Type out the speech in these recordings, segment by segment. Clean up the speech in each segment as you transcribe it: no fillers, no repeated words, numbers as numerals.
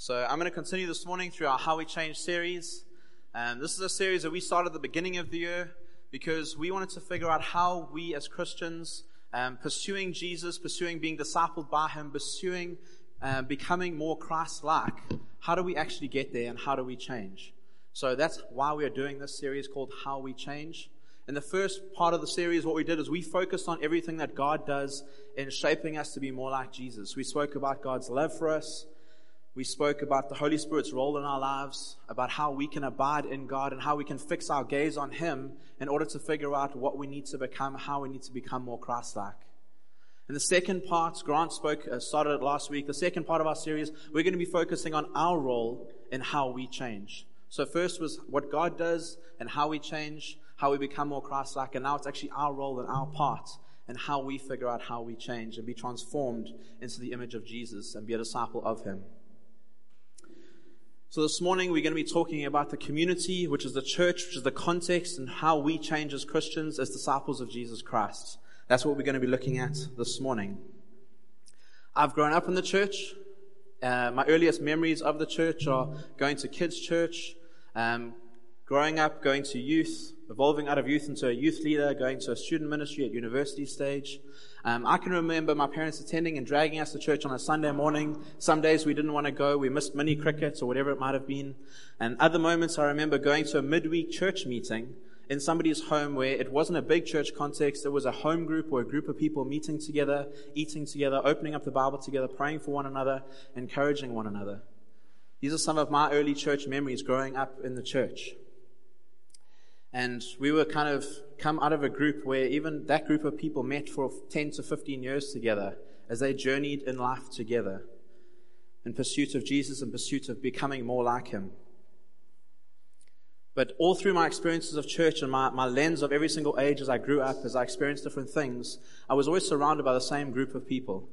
So I'm going to continue this morning through our How We Change series. This is a series that we started at the beginning of the year because we wanted to figure out how we as Christians, pursuing Jesus, pursuing being discipled by him, pursuing becoming more Christ-like, how do we actually get there and how do we change? So that's why we are doing this series called How We Change. In the first part of the series, what we did is we focused on everything that God does in shaping us to be more like Jesus. We spoke about God's love for us. We spoke about the Holy Spirit's role in our lives, about how we can abide in God and how we can fix our gaze on him in order to figure out what we need to become, how we need to become more Christ-like. And the second part, Grant started it last week, the second part of our series, we're going to be focusing on our role in how we change. So first was what God does and how we change, how we become more Christ-like, and now it's actually our role and our part and how we figure out how we change and be transformed into the image of Jesus and be a disciple of him. So this morning we're going to be talking about the community, which is the church, which is the context, and how we change as Christians, as disciples of Jesus Christ. That's what we're going to be looking at this morning. I've grown up in the church. My earliest memories of the church are going to kids' church, growing up, going to youth, evolving out of youth into a youth leader, going to a student ministry at university stage. I can remember my parents attending and dragging us to church on a Sunday morning. Some days we didn't want to go. We missed mini crickets or whatever it might have been. And other moments I remember going to a midweek church meeting in somebody's home where it wasn't a big church context. It was a home group or a group of people meeting together, eating together, opening up the Bible together, praying for one another, encouraging one another. These are some of my early church memories growing up in the church. And we were kind of come out of a group where even that group of people met for 10 to 15 years together as they journeyed in life together in pursuit of Jesus, in pursuit of becoming more like him. But all through my experiences of church and my lens of every single age as I grew up, as I experienced different things, I was always surrounded by the same group of people,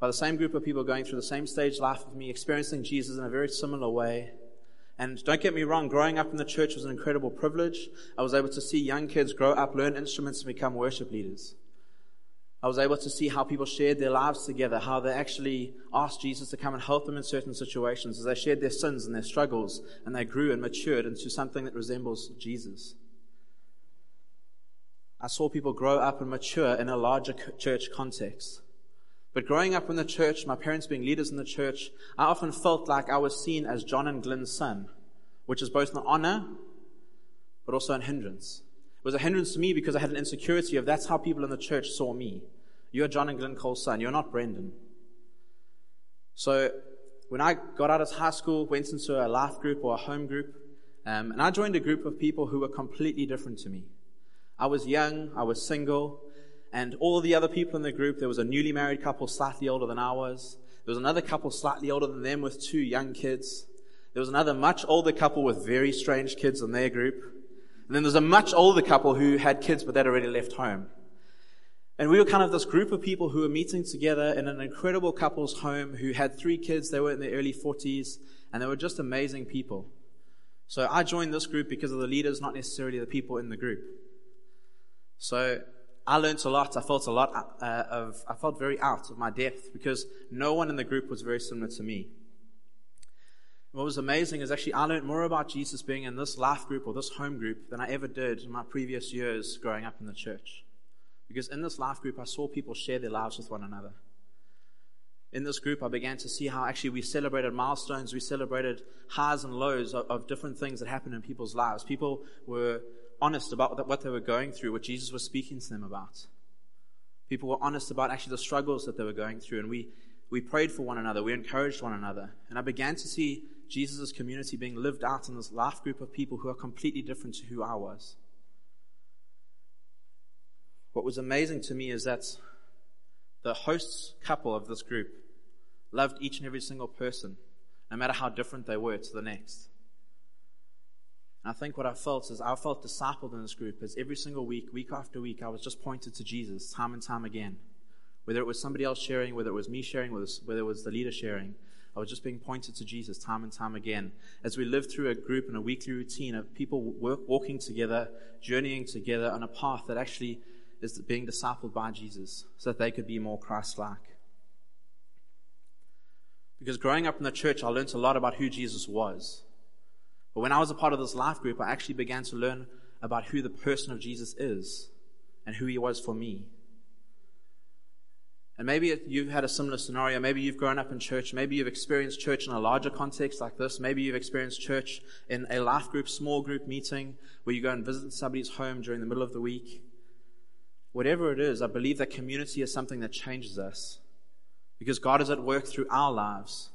by the same group of people going through the same stage life of me, experiencing Jesus in a very similar way. And don't get me wrong, growing up in the church was an incredible privilege. I was able to see young kids grow up, learn instruments, and become worship leaders. I was able to see how people shared their lives together, how they actually asked Jesus to come and help them in certain situations as they shared their sins and their struggles, and they grew and matured into something that resembles Jesus. I saw people grow up and mature in a larger church context. But growing up in the church, my parents being leaders in the church, I often felt like I was seen as John and Glenn's son, which is both an honor, but also a hindrance. It was a hindrance to me because I had an insecurity of that's how people in the church saw me. You're John and Glenn Cole's son. You're not Brendan. So when I got out of high school, went into a life group or a home group, and I joined a group of people who were completely different to me. I was young. I was single. And all the other people in the group, there was a newly married couple slightly older than I was. There was another couple slightly older than them with two young kids. There was another much older couple with very strange kids in their group. And then there was a much older couple who had kids, but they'd already left home. And we were kind of this group of people who were meeting together in an incredible couple's home who had three kids. They were in their early 40s, and they were just amazing people. So I joined this group because of the leaders, not necessarily the people in the group. So I learnt a lot. I felt I felt very out of my depth because no one in the group was very similar to me. What was amazing is actually I learnt more about Jesus being in this life group or this home group than I ever did in my previous years growing up in the church. Because in this life group, I saw people share their lives with one another. In this group, I began to see how actually we celebrated milestones, we celebrated highs and lows of different things that happened in people's lives. People were honest about what they were going through, what Jesus was speaking to them about. People were honest about actually the struggles that they were going through, and we prayed for one another, we encouraged one another. And I began to see Jesus' community being lived out in this life group of people who are completely different to who I was. What was amazing to me is that the hosts couple of this group loved each and every single person, no matter how different they were to the next. I think what I felt is I felt discipled in this group as every single week, week after week, I was just pointed to Jesus time and time again. Whether it was somebody else sharing, whether it was me sharing, whether it was the leader sharing, I was just being pointed to Jesus time and time again. As we lived through a group and a weekly routine of people walking together, journeying together on a path that actually is being discipled by Jesus so that they could be more Christ-like. Because growing up in the church, I learned a lot about who Jesus was. But when I was a part of this life group, I actually began to learn about who the person of Jesus is and who he was for me. And maybe you've had a similar scenario. Maybe you've grown up in church. Maybe you've experienced church in a larger context like this. Maybe you've experienced church in a life group, small group meeting where you go and visit somebody's home during the middle of the week. Whatever it is, I believe that community is something that changes us, because God is at work through our lives,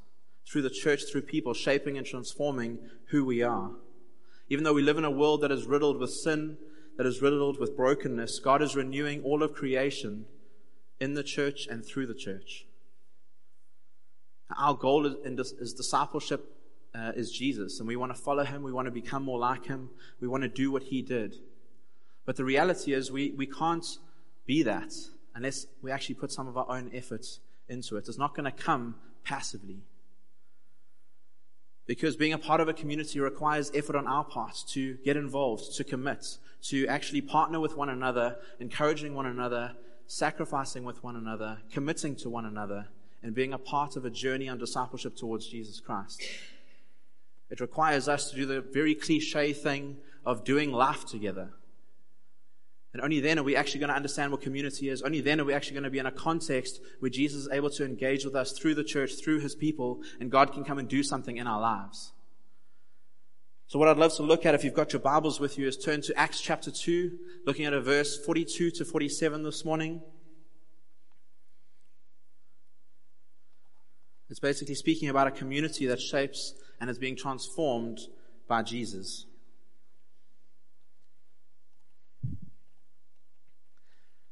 through the church, through people, shaping and transforming who we are. Even though we live in a world that is riddled with sin, that is riddled with brokenness, God is renewing all of creation in the church and through the church. Our goal is discipleship, is Jesus, and we want to follow him, we want to become more like him, we want to do what he did. But the reality is we can't be that unless we actually put some of our own efforts into it. It's not going to come passively. Because being a part of a community requires effort on our part to get involved, to commit, to actually partner with one another, encouraging one another, sacrificing with one another, committing to one another, and being a part of a journey on discipleship towards Jesus Christ. It requires us to do the very cliche thing of doing life together. And only then are we actually going to understand what community is. Only then are we actually going to be in a context where Jesus is able to engage with us through the church, through his people, and God can come and do something in our lives. So what I'd love to look at, if you've got your Bibles with you, is turn to Acts chapter 2, looking at a verse 42 to 47 this morning. It's basically speaking about a community that shapes and is being transformed by Jesus.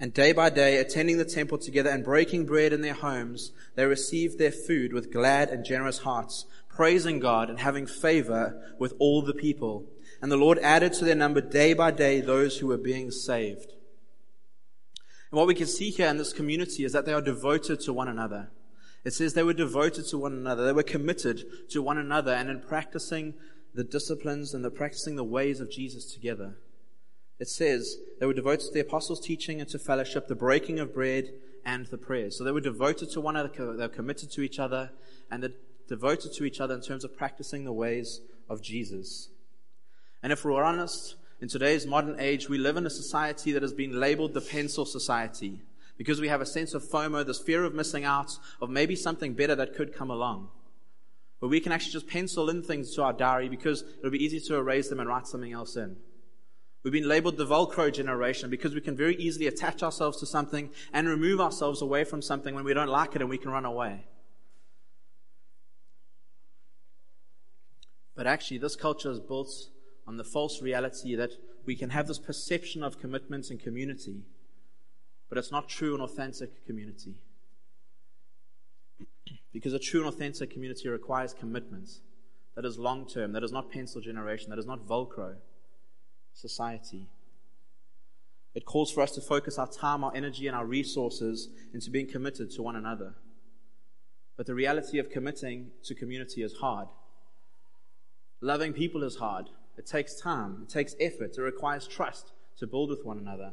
And day by day, attending the temple together and breaking bread in their homes, they received their food with glad and generous hearts, praising God and having favor with all the people. And the Lord added to their number day by day those who were being saved." And what we can see here in this community is that they are devoted to one another. It says they were devoted to one another. They were committed to one another and in practicing the disciplines and the practicing the ways of Jesus together. It says they were devoted to the apostles' teaching and to fellowship, the breaking of bread and the prayers. So they were devoted to one another, they were committed to each other, and they're devoted to each other in terms of practicing the ways of Jesus. And if we're honest, in today's modern age, we live in a society that has been labeled the pencil society, because we have a sense of FOMO, this fear of missing out, of maybe something better that could come along. But we can actually just pencil in things to our diary because it'll be easy to erase them and write something else in. We've been labeled the Velcro generation because we can very easily attach ourselves to something and remove ourselves away from something when we don't like it, and we can run away. But actually, this culture is built on the false reality that we can have this perception of commitment and community, but it's not true and authentic community. Because a true and authentic community requires commitment that is long-term, that is not pencil generation, that is not Velcro society. It calls for us to focus our time, our energy, and our resources into being committed to one another. But the reality of committing to community is hard. Loving people is hard. It takes time. It takes effort. It requires trust to build with one another.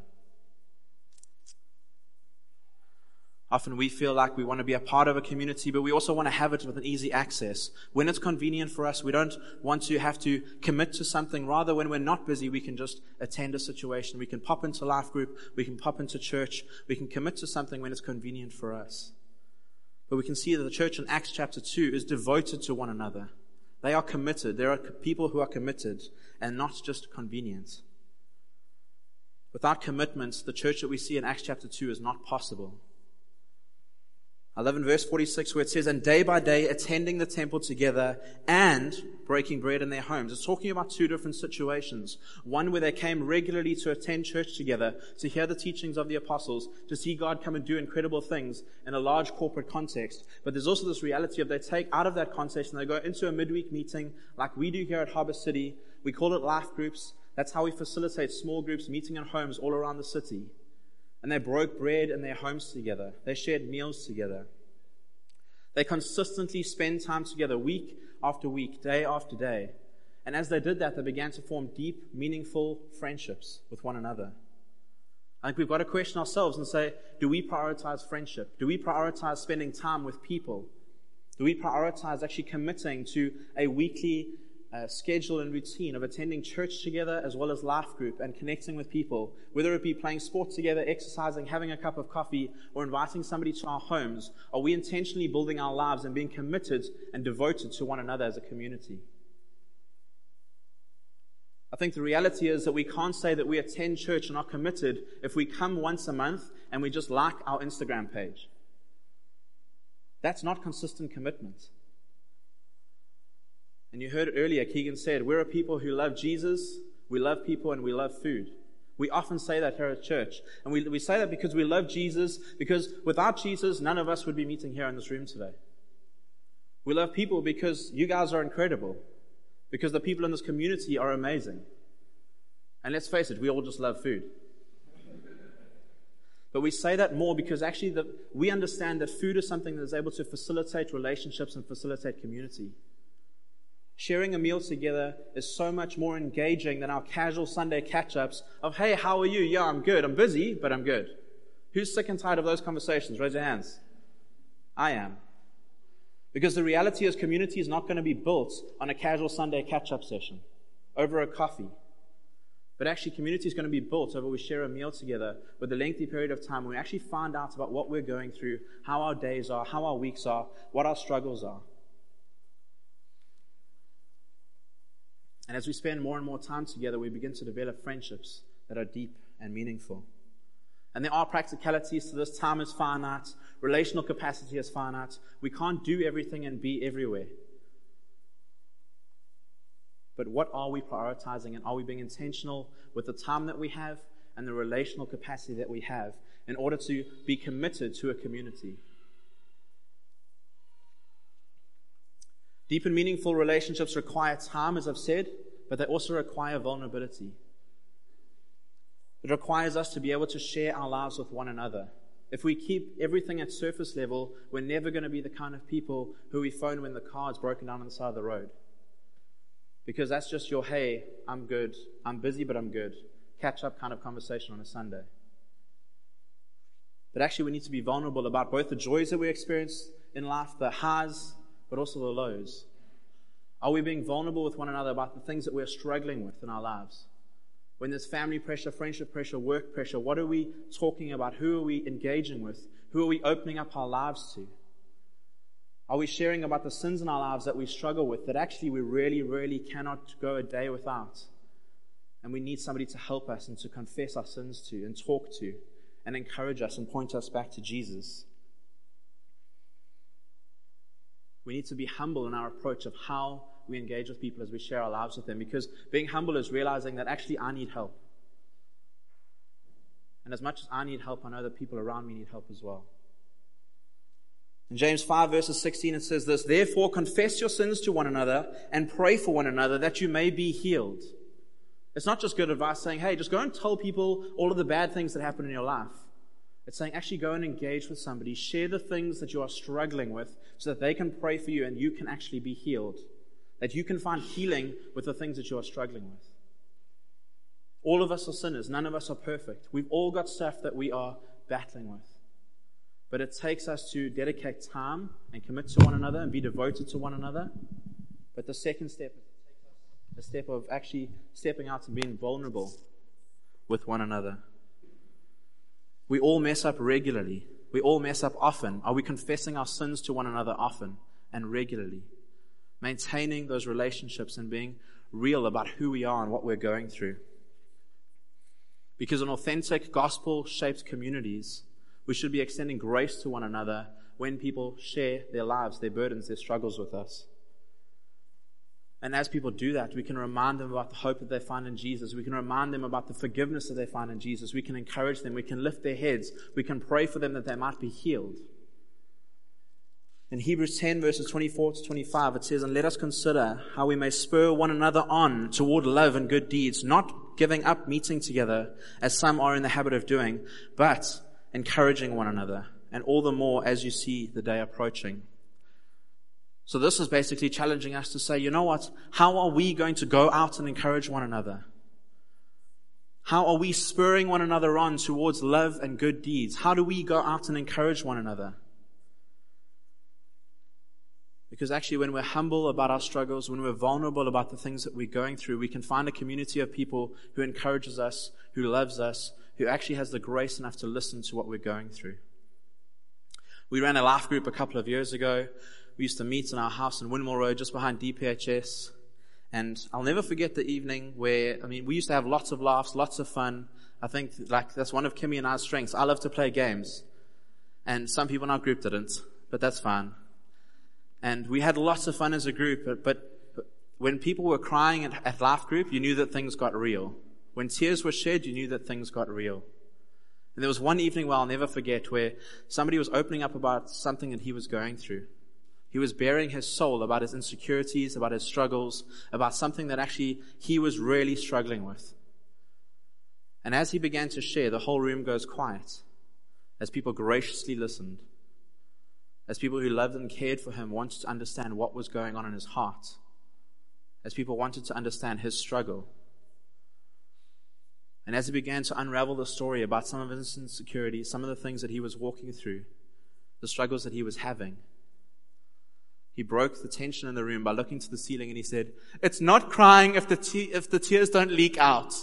Often we feel like we want to be a part of a community, but we also want to have it with an easy access. When it's convenient for us, we don't want to have to commit to something. Rather, when we're not busy, we can just attend a situation. We can pop into life group. We can pop into church. We can commit to something when it's convenient for us. But we can see that the church in Acts chapter 2 is devoted to one another. They are committed. There are people who are committed and not just convenient. Without commitments, the church that we see in Acts chapter 2 is not possible. I love in verse 46 where it says, "And day by day attending the temple together and breaking bread in their homes." It's talking about two different situations. One where they came regularly to attend church together, to hear the teachings of the apostles, to see God come and do incredible things in a large corporate context. But there's also this reality of they take out of that context and they go into a midweek meeting like we do here at Harbor City, We call it life groups. That's how we facilitate small groups meeting in homes all around the city. And they broke bread in their homes together. They shared meals together. They consistently spend time together week after week, day after day. And as they did that, they began to form deep, meaningful friendships with one another. I think we've got to question ourselves and say, do we prioritize friendship? Do we prioritize spending time with people? Do we prioritize actually committing to a weekly schedule and routine of attending church together as well as life group and connecting with people, whether it be playing sports together, exercising, having a cup of coffee, or inviting somebody to our homes? Are we intentionally building our lives and being committed and devoted to one another as a community? I think the reality is that we can't say that we attend church and are committed if we come once a month and we just like our Instagram page. That's not consistent commitment. And you heard earlier, Keegan said, we're a people who love Jesus, we love people, and we love food. We often say that here at church. And we say that because we love Jesus, because without Jesus, none of us would be meeting here in this room today. We love people because you guys are incredible, because the people in this community are amazing. And let's face it, we all just love food. But we say that more because actually we understand that food is something that is able to facilitate relationships and facilitate community. Sharing a meal together is so much more engaging than our casual Sunday catch-ups of, hey, how are you? Yeah, I'm good. I'm busy, but I'm good. Who's sick and tired of those conversations? Raise your hands. I am. Because the reality is community is not going to be built on a casual Sunday catch-up session over a coffee. But actually, community is going to be built over we share a meal together with a lengthy period of time when we actually find out about what we're going through, how our days are, how our weeks are, what our struggles are. And as we spend more and more time together, we begin to develop friendships that are deep and meaningful. And there are practicalities to this. Time is finite. Relational capacity is finite. We can't do everything and be everywhere. But what are we prioritizing, and are we being intentional with the time that we have and the relational capacity that we have in order to be committed to a community? Deep and meaningful relationships require time, as I've said, but they also require vulnerability. It requires us to be able to share our lives with one another. If we keep everything at surface level, we're never going to be the kind of people who we phone when the car is broken down on the side of the road. Because that's just your, hey, I'm good, I'm busy, but I'm good, catch-up kind of conversation on a Sunday. But actually, we need to be vulnerable about both the joys that we experience in life, the highs, but also the lows. Are we being vulnerable with one another about the things that we're struggling with in our lives? When there's family pressure, friendship pressure, work pressure, what are we talking about? Who are we engaging with? Who are we opening up our lives to? Are we sharing about the sins in our lives that we struggle with, that actually we really, really cannot go a day without? And we need somebody to help us and to confess our sins to and talk to and encourage us and point us back to Jesus. We need to be humble in our approach of how we engage with people as we share our lives with them, because being humble is realizing that actually I need help. And as much as I need help, I know that people around me need help as well. In James 5 verses 16 it says this, "Therefore confess your sins to one another and pray for one another that you may be healed." It's not just good advice saying, hey, just go and tell people all of the bad things that happen in your life. It's saying actually go and engage with somebody, share the things that you are struggling with so that they can pray for you and you can actually be healed, that you can find healing with the things that you are struggling with. All of us are sinners. None of us are perfect. We've all got stuff that we are battling with. But it takes us to dedicate time and commit to one another and be devoted to one another. But the second step is a step of actually stepping out and being vulnerable with one another. We all mess up regularly. We all mess up often. Are we confessing our sins to one another often and regularly? Maintaining those relationships and being real about who we are and what we're going through. Because in authentic gospel-shaped communities, we should be extending grace to one another when people share their lives, their burdens, their struggles with us. And as people do that, we can remind them about the hope that they find in Jesus. We can remind them about the forgiveness that they find in Jesus. We can encourage them. We can lift their heads. We can pray for them that they might be healed. In Hebrews 10, verses 24 to 25, it says, "And let us consider how we may spur one another on toward love and good deeds, not giving up meeting together, as some are in the habit of doing, but encouraging one another, and all the more as you see the day approaching." So this is basically challenging us to say, you know what? How are we going to go out and encourage one another? How are we spurring one another on towards love and good deeds? How do we go out and encourage one another? Because actually when we're humble about our struggles, when we're vulnerable about the things that we're going through, we can find a community of people who encourages us, who loves us, who actually has the grace enough to listen to what we're going through. We ran a life group a couple of years ago. We used to meet in our house in Winmore Road, just behind DPHS. And I'll never forget the evening where, we used to have lots of laughs, lots of fun. I think that's one of Kimmy and I's strengths. I love to play games. And some people in our group didn't, but that's fine. And we had lots of fun as a group, but when people were crying at Life Group, you knew that things got real. When tears were shed, you knew that things got real. And there was one evening where I'll never forget where somebody was opening up about something that he was going through. He was bearing his soul about his insecurities, about his struggles, about something that actually he was really struggling with. And as he began to share, the whole room goes quiet as people graciously listened, as people who loved and cared for him wanted to understand what was going on in his heart, as people wanted to understand his struggle. And as he began to unravel the story about some of his insecurities, some of the things that he was walking through, the struggles that he was having, he broke the tension in the room by looking to the ceiling and he said, "It's not crying if the tears don't leak out."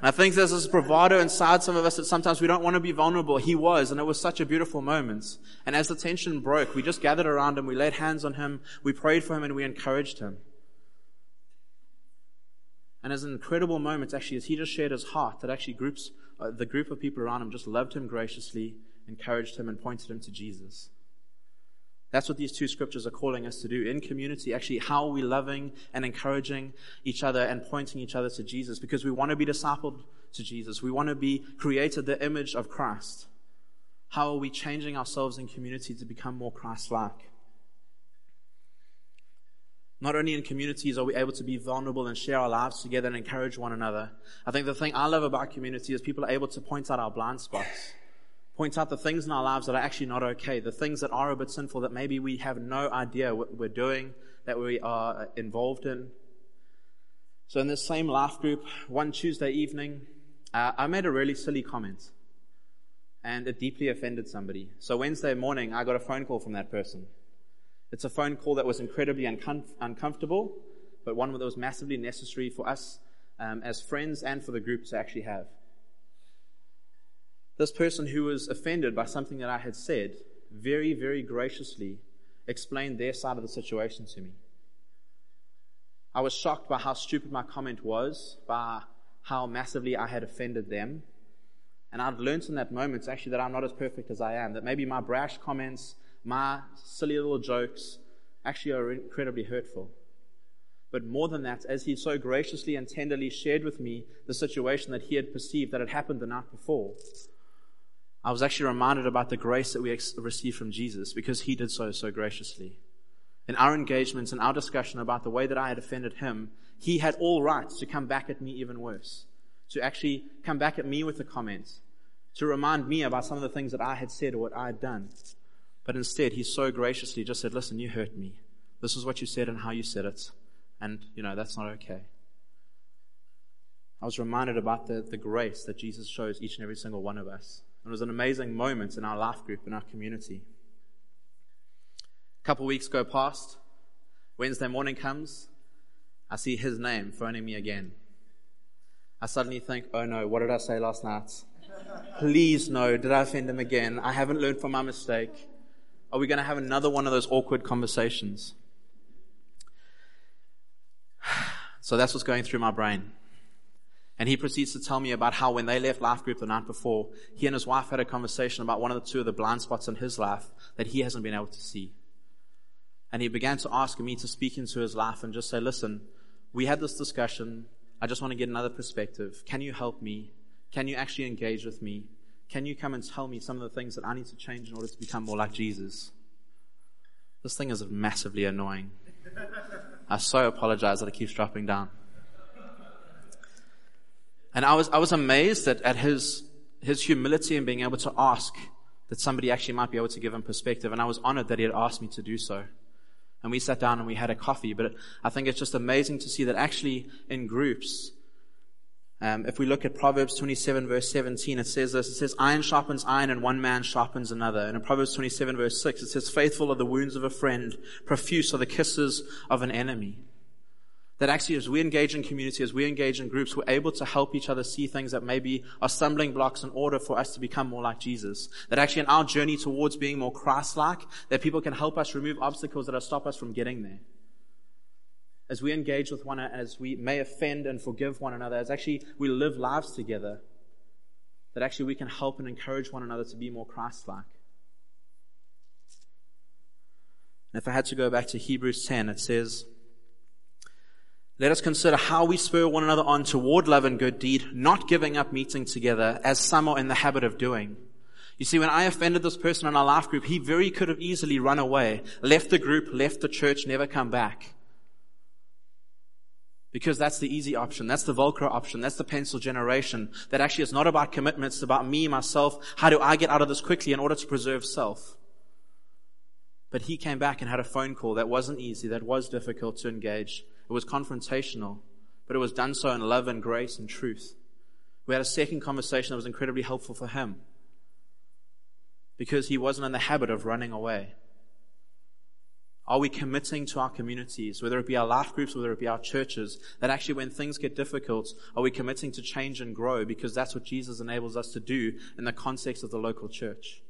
And I think there's this bravado inside some of us that sometimes we don't want to be vulnerable. He was, and it was such a beautiful moment. And as the tension broke, we just gathered around him, we laid hands on him, we prayed for him, and we encouraged him. And as an incredible moment, actually, as he just shared his heart, that actually the group of people around him just loved him graciously, encouraged him, and pointed him to Jesus. That's what these two scriptures are calling us to do in community. Actually, how are we loving and encouraging each other and pointing each other to Jesus? Because we want to be discipled to Jesus. We want to be created the image of Christ. How are we changing ourselves in community to become more Christ-like? Not only in communities are we able to be vulnerable and share our lives together and encourage one another. I think the thing I love about community is people are able to point out our blind spots, point out the things in our lives that are actually not okay, the things that are a bit sinful, that maybe we have no idea what we're doing, that we are involved in. So in this same life group, one Tuesday evening, I made a really silly comment, and it deeply offended somebody. So Wednesday morning, I got a phone call from that person. It's a phone call that was incredibly uncomfortable, but one that was massively necessary for us as friends and for the group to actually have. This person who was offended by something that I had said very, very graciously explained their side of the situation to me. I was shocked by how stupid my comment was, by how massively I had offended them. And I'd learned in that moment actually that I'm not as perfect as I am, that maybe my brash comments, my silly little jokes actually are incredibly hurtful. But more than that, as he so graciously and tenderly shared with me the situation that he had perceived that had happened the night before, I was actually reminded about the grace that we receive from Jesus, because he did so graciously. In our engagements, in our discussion about the way that I had offended him, he had all rights to come back at me even worse, to actually come back at me with a comment, to remind me about some of the things that I had said or what I had done. But instead, he so graciously just said, "Listen, you hurt me. This is what you said and how you said it. And, that's not okay." I was reminded about the grace that Jesus shows each and every single one of us. It was an amazing moment in our life group, in our community. A couple weeks go past. Wednesday morning comes. I see his name phoning me again. I suddenly think, oh no, what did I say last night? Please no, did I offend him again? I haven't learned from my mistake. Are we going to have another one of those awkward conversations? So that's what's going through my brain. And he proceeds to tell me about how when they left Life Group the night before, he and his wife had a conversation about one of the two of the blind spots in his life that he hasn't been able to see. And he began to ask me to speak into his life and just say, "Listen, we had this discussion. I just want to get another perspective. Can you help me? Can you actually engage with me? can you come and tell me some of the things that I need to change in order to become more like Jesus? This thing is massively annoying. I so apologize that it keeps dropping down. And I was amazed at his humility and being able to ask that somebody actually might be able to give him perspective. And I was honored that he had asked me to do so. And we sat down and we had a coffee. But I think it's just amazing to see that actually in groups, if we look at Proverbs 27 verse 17, it says this, it says, iron sharpens iron and one man sharpens another. And in Proverbs 27 verse 6, it says, faithful are the wounds of a friend, profuse are the kisses of an enemy. That actually as we engage in community, as we engage in groups, we're able to help each other see things that maybe are stumbling blocks in order for us to become more like Jesus. That actually in our journey towards being more Christ-like, that people can help us remove obstacles that stop us from getting there. As we engage with one another, as we may offend and forgive one another, as actually we live lives together, that actually we can help and encourage one another to be more Christ-like. And if I had to go back to Hebrews 10, it says, let us consider how we spur one another on toward love and good deed, not giving up meeting together, as some are in the habit of doing. You see, when I offended this person in our life group, he very could have easily run away, left the group, left the church, never come back. Because that's the easy option. That's the Velcro option. That's the pencil generation. That actually it's not about commitment. It's about me, myself. How do I get out of this quickly in order to preserve self? But he came back and had a phone call that wasn't easy, that was difficult to engage. It was confrontational, but it was done so in love and grace and truth. We had a second conversation that was incredibly helpful for him because he wasn't in the habit of running away. Are we committing to our communities, whether it be our life groups, whether it be our churches, that actually when things get difficult, are we committing to change and grow? Because that's what Jesus enables us to do in the context of the local church.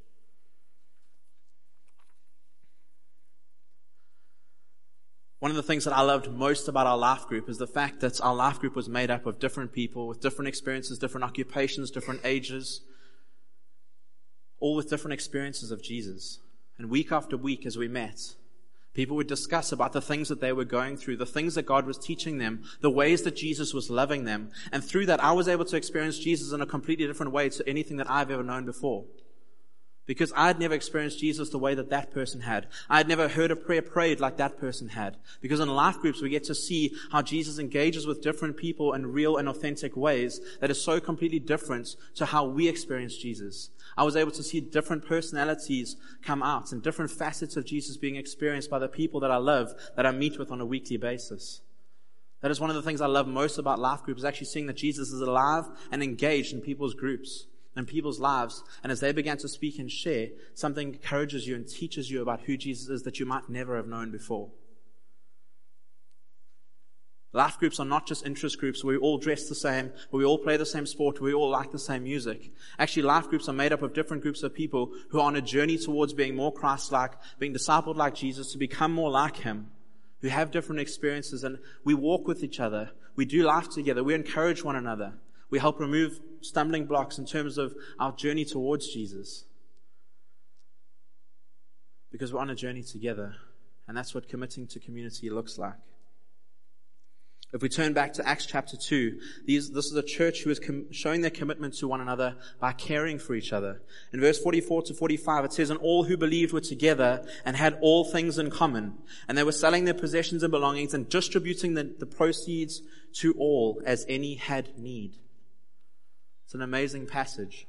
One of the things that I loved most about our life group is the fact that our life group was made up of different people with different experiences, different occupations, different ages, all with different experiences of Jesus. And week after week as we met, people would discuss about the things that they were going through, the things that God was teaching them, the ways that Jesus was loving them. And through that, I was able to experience Jesus in a completely different way to anything that I've ever known before. Because I had never experienced Jesus the way that that person had. I had never heard a prayer prayed like that person had. Because in life groups, we get to see how Jesus engages with different people in real and authentic ways that is so completely different to how we experience Jesus. I was able to see different personalities come out and different facets of Jesus being experienced by the people that I love, that I meet with on a weekly basis. That is one of the things I love most about life groups, is actually seeing that Jesus is alive and engaged in people's groups. In people's lives, and as they began to speak and share, something encourages you and teaches you about who Jesus is that you might never have known before. Life groups are not just interest groups where we all dress the same, where we all play the same sport, where we all like the same music. Actually, life groups are made up of different groups of people who are on a journey towards being more Christ-like, being discipled like Jesus, to become more like Him, who have different experiences, and we walk with each other, we do life together, we encourage one another. We help remove stumbling blocks in terms of our journey towards Jesus. Because we're on a journey together. And that's what committing to community looks like. If we turn back to Acts chapter 2, this is a church who is showing their commitment to one another by caring for each other. In verse 44 to 45, it says, and all who believed were together and had all things in common. And they were selling their possessions and belongings and distributing the proceeds to all as any had need. It's an amazing passage.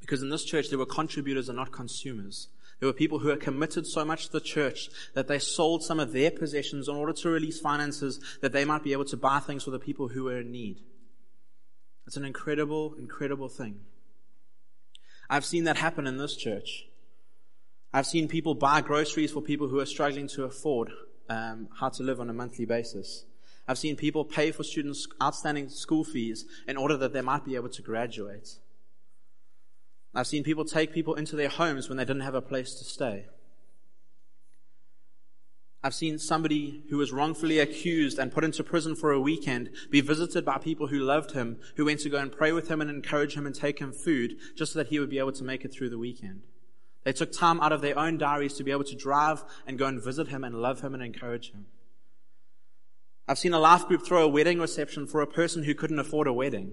Because in this church, there were contributors and not consumers. There were people who had committed so much to the church that they sold some of their possessions in order to release finances that they might be able to buy things for the people who were in need. It's an incredible, incredible thing. I've seen that happen in this church. I've seen people buy groceries for people who are struggling to afford how to live on a monthly basis. I've seen people pay for students' outstanding school fees in order that they might be able to graduate. I've seen people take people into their homes when they didn't have a place to stay. I've seen somebody who was wrongfully accused and put into prison for a weekend be visited by people who loved him, who went to go and pray with him and encourage him and take him food just so that he would be able to make it through the weekend. They took time out of their own diaries to be able to drive and go and visit him and love him and encourage him. I've seen a life group throw a wedding reception for a person who couldn't afford a wedding.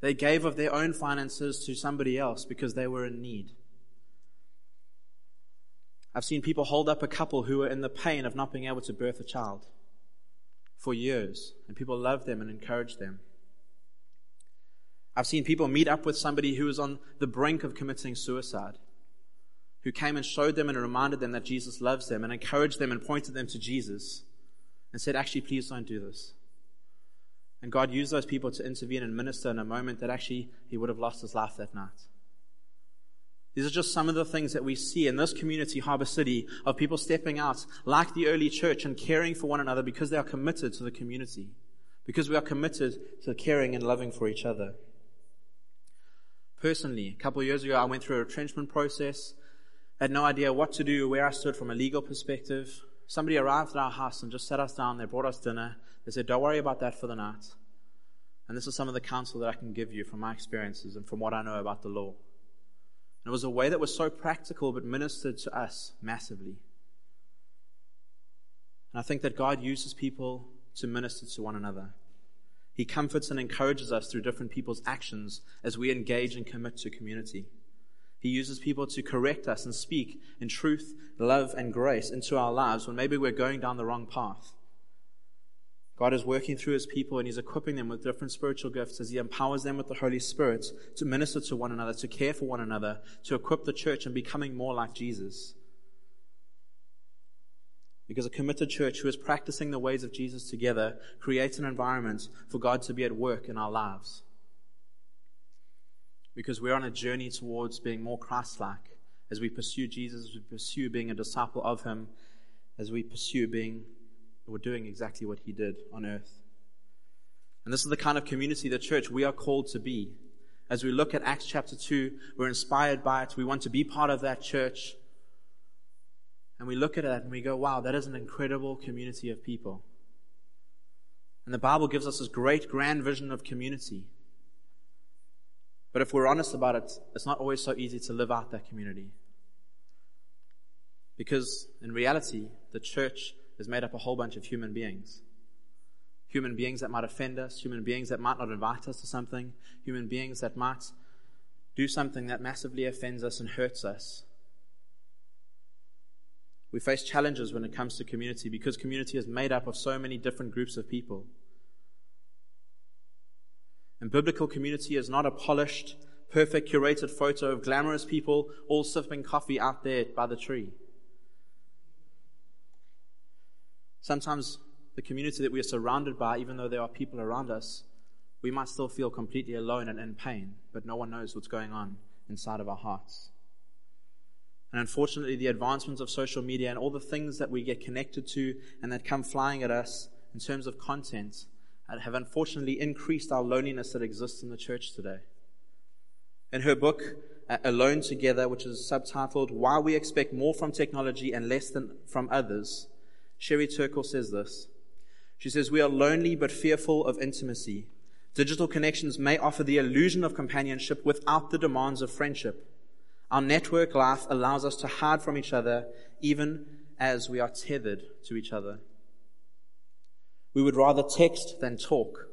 They gave of their own finances to somebody else because they were in need. I've seen people hold up a couple who were in the pain of not being able to birth a child for years, and people love them and encourage them. I've seen people meet up with somebody who was on the brink of committing suicide, who came and showed them and reminded them that Jesus loves them and encouraged them and pointed them to Jesus and said, actually, please don't do this. And God used those people to intervene and minister in a moment that actually he would have lost his life that night. These are just some of the things that we see in this community, Harbor City, of people stepping out like the early church and caring for one another because they are committed to the community, because we are committed to caring and loving for each other. Personally, a couple of years ago, I went through a retrenchment process. I had no idea what to do, where I stood from a legal perspective. Somebody arrived at our house and just sat us down. They brought us dinner. They said, don't worry about that for the night. And this is some of the counsel that I can give you from my experiences and from what I know about the law. And it was a way that was so practical but ministered to us massively. And I think that God uses people to minister to one another. He comforts and encourages us through different people's actions as we engage and commit to community. He uses people to correct us and speak in truth, love, and grace into our lives when maybe we're going down the wrong path. God is working through his people and he's equipping them with different spiritual gifts as he empowers them with the Holy Spirit to minister to one another, to care for one another, to equip the church in becoming more like Jesus. Because a committed church who is practicing the ways of Jesus together creates an environment for God to be at work in our lives. Because we're on a journey towards being more Christ-like as we pursue Jesus, as we pursue being a disciple of him, as we pursue being or doing exactly what he did on earth. And this is the kind of community, the church, we are called to be. As we look at Acts chapter 2, we're inspired by it. We want to be part of that church. And we look at it and we go, wow, that is an incredible community of people. And the Bible gives us this great grand vision of community. But if we're honest about it, it's not always so easy to live out that community. Because in reality, the church is made up a whole bunch of human beings. Human beings that might offend us, human beings that might not invite us to something, human beings that might do something that massively offends us and hurts us. We face challenges when it comes to community because community is made up of so many different groups of people. And biblical community is not a polished, perfect, curated photo of glamorous people all sipping coffee out there by the tree. Sometimes the community that we are surrounded by, even though there are people around us, we might still feel completely alone and in pain, but no one knows what's going on inside of our hearts. And unfortunately, the advancements of social media and all the things that we get connected to and that come flying at us in terms of content have unfortunately increased our loneliness that exists in the church today. In her book, Alone Together, which is subtitled, Why We Expect More from Technology and Less Than from Others, Sherry Turkle says this. She says, we are lonely but fearful of intimacy. Digital connections may offer the illusion of companionship without the demands of friendship. Our network life allows us to hide from each other even as we are tethered to each other. We would rather text than talk.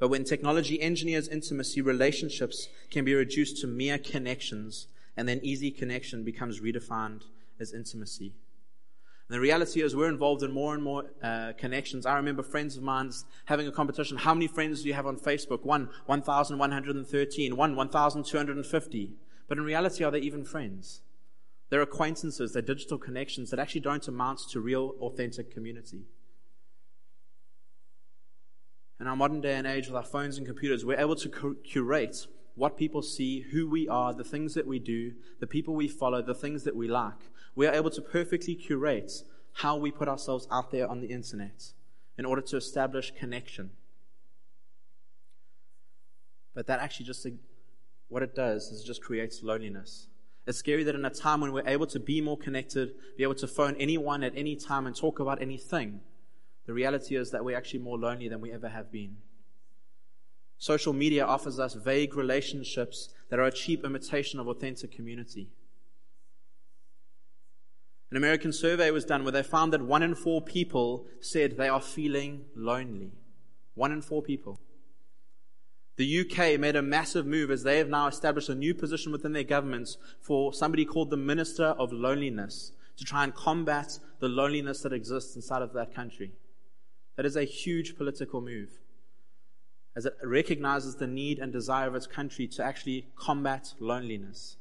But when technology engineers intimacy, relationships can be reduced to mere connections, and then easy connection becomes redefined as intimacy. The reality is we're involved in more and more connections. I remember friends of mine having a competition. How many friends do you have on Facebook? 1,113. 1,250. But in reality, are they even friends? They're acquaintances. They're digital connections that actually don't amount to real, authentic community. In our modern day and age with our phones and computers, we're able to curate what people see, who we are, the things that we do, the people we follow, the things that we like. We are able to perfectly curate how we put ourselves out there on the internet in order to establish connection. But that actually just, what it does is it just creates loneliness. It's scary that in a time when we're able to be more connected, be able to phone anyone at any time and talk about anything, the reality is that we're actually more lonely than we ever have been. Social media offers us vague relationships that are a cheap imitation of authentic community. An American survey was done where they found that 1 in 4 people said they are feeling lonely. 1 in 4 people. The UK made a massive move as they have now established a new position within their governments for somebody called the Minister of Loneliness to try and combat the loneliness that exists inside of that country. That is a huge political move as it recognizes the need and desire of its country to actually combat loneliness.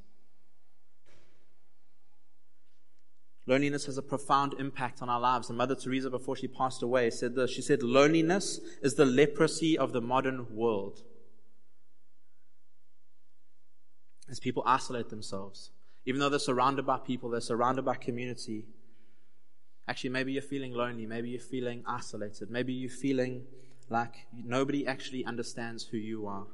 Loneliness has a profound impact on our lives. And Mother Teresa, before she passed away, said this. She said, "Loneliness is the leprosy of the modern world." As people isolate themselves, even though they're surrounded by people, they're surrounded by community. Actually, maybe you're feeling lonely. Maybe you're feeling isolated. Maybe you're feeling like nobody actually understands who you are.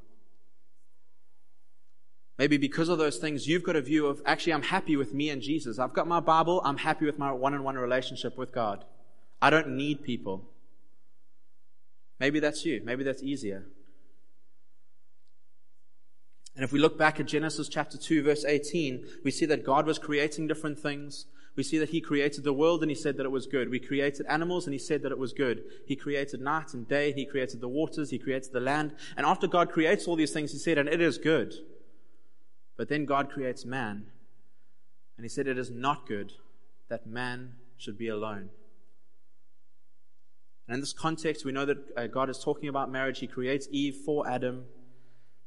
Maybe because of those things, you've got a view of, actually, I'm happy with me and Jesus. I've got my Bible. I'm happy with my one-on-one relationship with God. I don't need people. Maybe that's you. Maybe that's easier. And if we look back at Genesis chapter 2, verse 18, we see that God was creating different things. We see that He created the world and He said that it was good. We created animals and He said that it was good. He created night and day. He created the waters. He created the land. And after God creates all these things, He said, and it is good. But then God creates man, and He said it is not good that man should be alone. And in this context, we know that God is talking about marriage. He creates Eve for Adam.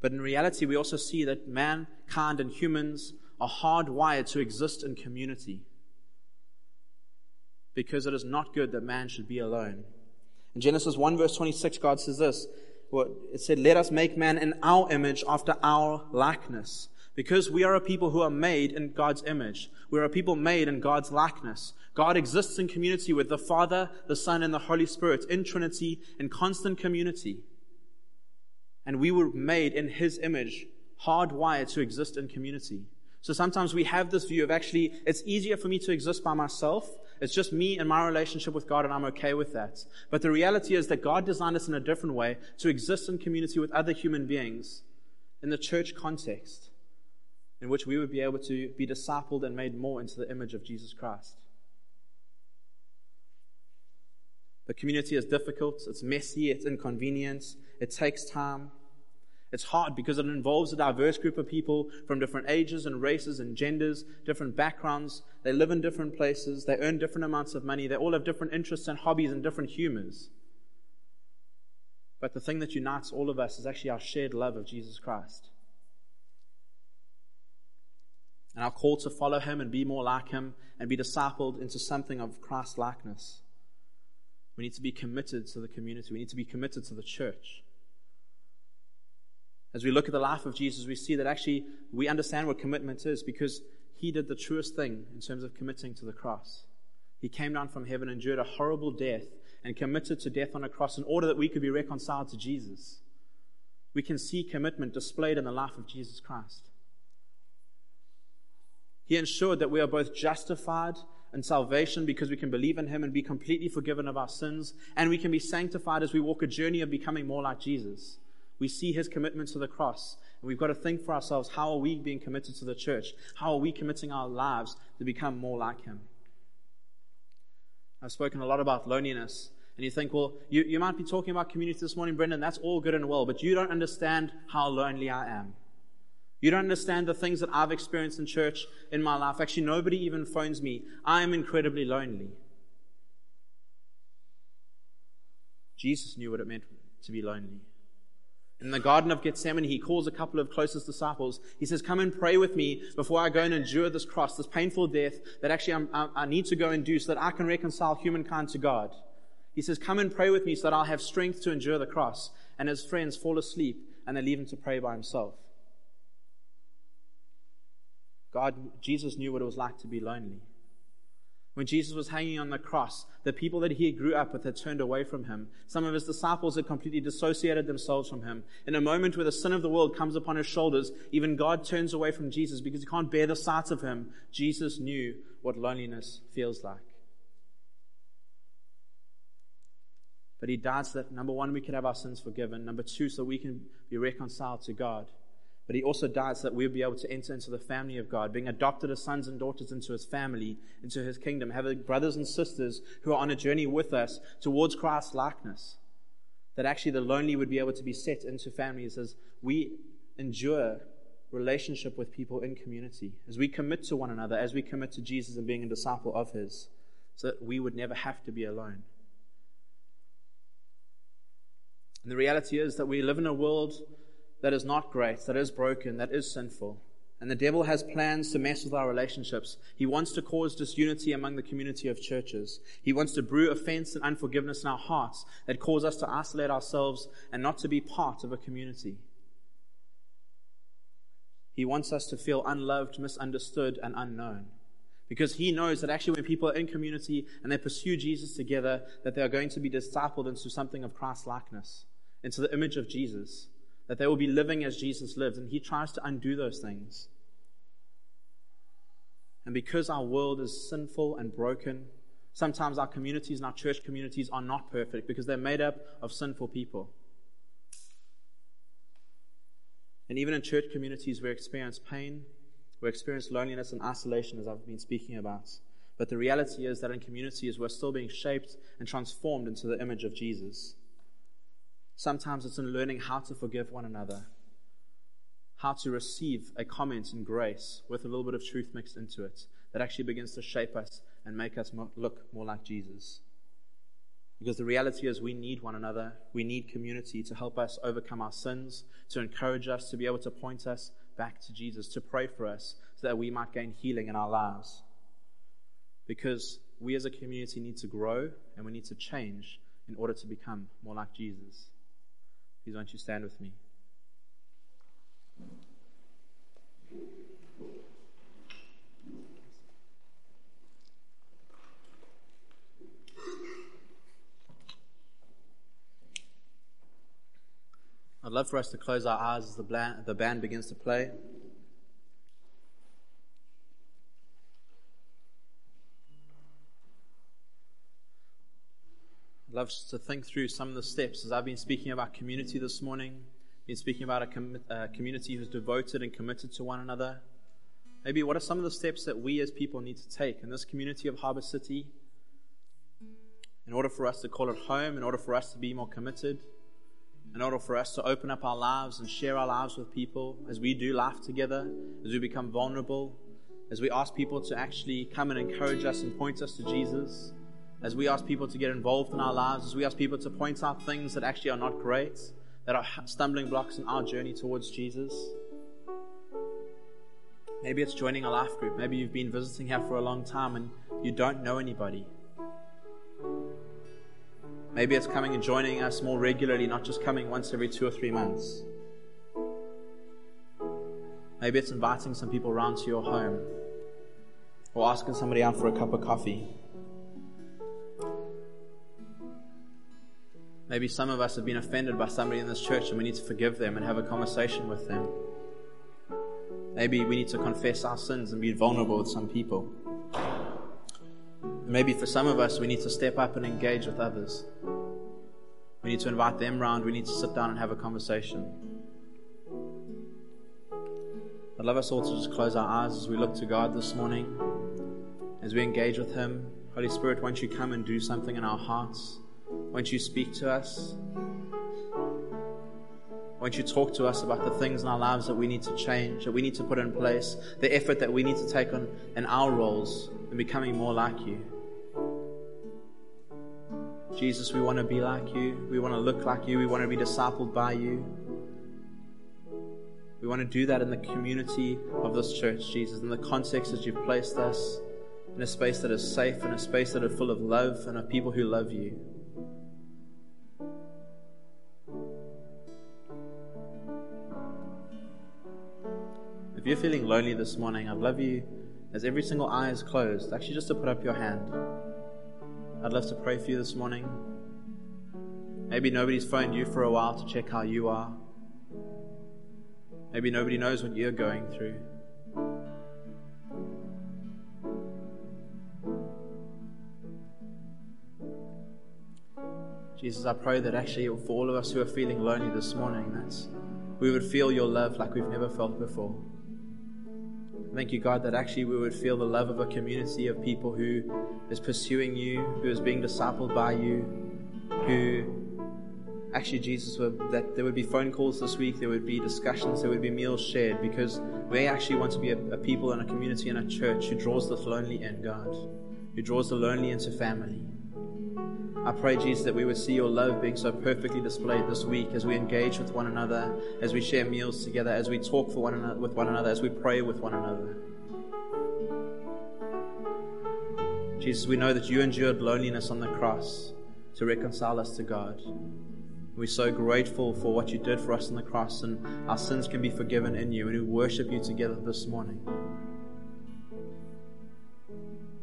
But in reality, we also see that mankind and humans are hardwired to exist in community because it is not good that man should be alone. In Genesis 1 verse 26, God says this. It said, "Let us make man in our image after our likeness." Because we are a people who are made in God's image. We are a people made in God's likeness. God exists in community with the Father, the Son, and the Holy Spirit, in Trinity, in constant community. And we were made in His image, hardwired to exist in community. So sometimes we have this view of, actually, it's easier for me to exist by myself. It's just me and my relationship with God, and I'm okay with that. But the reality is that God designed us in a different way to exist in community with other human beings in the church context, in which we would be able to be discipled and made more into the image of Jesus Christ. The community is difficult, it's messy, it's inconvenient, it takes time. It's hard because it involves a diverse group of people from different ages and races and genders, different backgrounds. They live in different places. They earn different amounts of money. They all have different interests and hobbies and different humors. But the thing that unites all of us is actually our shared love of Jesus Christ. And our call to follow Him and be more like Him and be discipled into something of Christ likeness. We need to be committed to the community. We need to be committed to the church. As we look at the life of Jesus, we see that actually we understand what commitment is because He did the truest thing in terms of committing to the cross. He came down from heaven, endured a horrible death, and committed to death on a cross in order that we could be reconciled to Jesus. We can see commitment displayed in the life of Jesus Christ. He ensured that we are both justified in salvation because we can believe in Him and be completely forgiven of our sins, and we can be sanctified as we walk a journey of becoming more like Jesus. We see His commitment to the cross. And we've got to think for ourselves, how are we being committed to the church? How are we committing our lives to become more like Him? I've spoken a lot about loneliness. And you think, well, you might be talking about community this morning, Brendan. That's all good and well, but you don't understand how lonely I am. You don't understand the things that I've experienced in church in my life. Actually, nobody even phones me. I am incredibly lonely. Jesus knew what it meant to be lonely. In the Garden of Gethsemane, He calls a couple of closest disciples. He says, "Come and pray with me before I go and endure this cross, this painful death that actually I need to go and do so that I can reconcile humankind to God." He says, "Come and pray with me so that I'll have strength to endure the cross." And His friends fall asleep and they leave Him to pray by Himself. Jesus knew what it was like to be lonely. When Jesus was hanging on the cross, the people that He grew up with had turned away from Him. Some of His disciples had completely dissociated themselves from Him. In a moment where the sin of the world comes upon His shoulders, even God turns away from Jesus because He can't bear the sight of Him. Jesus knew what loneliness feels like. But He died so that, number one, we could have our sins forgiven. Number two, so we can be reconciled to God. But He also died so that we would be able to enter into the family of God, being adopted as sons and daughters into His family, into His kingdom, having brothers and sisters who are on a journey with us towards Christ's likeness. that actually the lonely would be able to be set into families as we endure relationship with people in community, as we commit to one another, as we commit to Jesus and being a disciple of his, so that we would never have to be alone. And the reality is that we live in a world that is not great, that is broken, that is sinful. And the devil has plans to mess with our relationships. He wants to cause disunity among the community of churches. He wants to brew offense and unforgiveness in our hearts that cause us to isolate ourselves and not to be part of a community. He wants us to feel unloved, misunderstood, and unknown. Because he knows that actually when people are in community and they pursue Jesus together, that they are going to be discipled into something of Christ-likeness, into the image of Jesus, that they will be living as Jesus lived, and he tries to undo those things. And because our world is sinful and broken, sometimes our communities and our church communities are not perfect because they're made up of sinful people. And even in church communities, we experience pain, we experience loneliness and isolation, as I've been speaking about. But the reality is that in communities, we're still being shaped and transformed into the image of Jesus. Sometimes it's in learning how to forgive one another, how to receive a comment in grace with a little bit of truth mixed into it that actually begins to shape us and make us look more like Jesus. Because the reality is we need one another, we need community to help us overcome our sins, to encourage us, to be able to point us back to Jesus, to pray for us so that we might gain healing in our lives. Because we as a community need to grow and we need to change in order to become more like Jesus. Please, won't you stand with me? I'd love for us to close our eyes as the band begins to play. I'd love to think through some of the steps as I've been speaking about community this morning, been speaking about a community who's devoted and committed to one another. Maybe what are some of the steps that we as people need to take in this community of Harbor City in order for us to call it home, in order for us to be more committed, in order for us to open up our lives and share our lives with people as we do life together, as we become vulnerable, as we ask people to actually come and encourage us and point us to Jesus, as we ask people to get involved in our lives, as we ask people to point out things that actually are not great, that are stumbling blocks in our journey towards Jesus. Maybe it's joining a life group. Maybe you've been visiting here for a long time and you don't know anybody. Maybe it's coming and joining us more regularly, not just coming once every 2 or 3 months. Maybe it's inviting some people around to your home or asking somebody out for a cup of coffee. Maybe some of us have been offended by somebody in this church and we need to forgive them and have a conversation with them. Maybe we need to confess our sins and be vulnerable with some people. Maybe for some of us, we need to step up and engage with others. We need to invite them round. We need to sit down and have a conversation. I'd love us all to just close our eyes as we look to God this morning. As we engage with him, Holy Spirit, won't you come and do something in our hearts? Won't you speak to us? Won't you talk to us about the things in our lives that we need to change, that we need to put in place, the effort that we need to take on in our roles in becoming more like you? Jesus, we want to be like you. We want to look like you. We want to be discipled by you. We want to do that in the community of this church, Jesus, in the context that you've placed us, in a space that is safe, in a space that is full of love and of people who love you. If you're feeling lonely this morning, I'd love you, as every single eye is closed, actually just to put up your hand. I'd love to pray for you this morning. Maybe nobody's phoned you for a while to check how you are. Maybe nobody knows what you're going through. Jesus, I pray that actually for all of us who are feeling lonely this morning, that we would feel your love like we've never felt before. Thank you, God, that actually we would feel the love of a community of people who is pursuing you, who is being discipled by you, who Actually, Jesus, that there would be phone calls this week, there would be discussions, there would be meals shared, because we actually want to be a people and a community and a church who draws the lonely in, God, who draws the lonely into family. I pray, Jesus, that we would see your love being so perfectly displayed this week as we engage with one another, as we share meals together, as we talk for one another, with one another, as we pray with one another. Jesus, we know that you endured loneliness on the cross to reconcile us to God. We're so grateful for what you did for us on the cross, and our sins can be forgiven in you, and we worship you together this morning.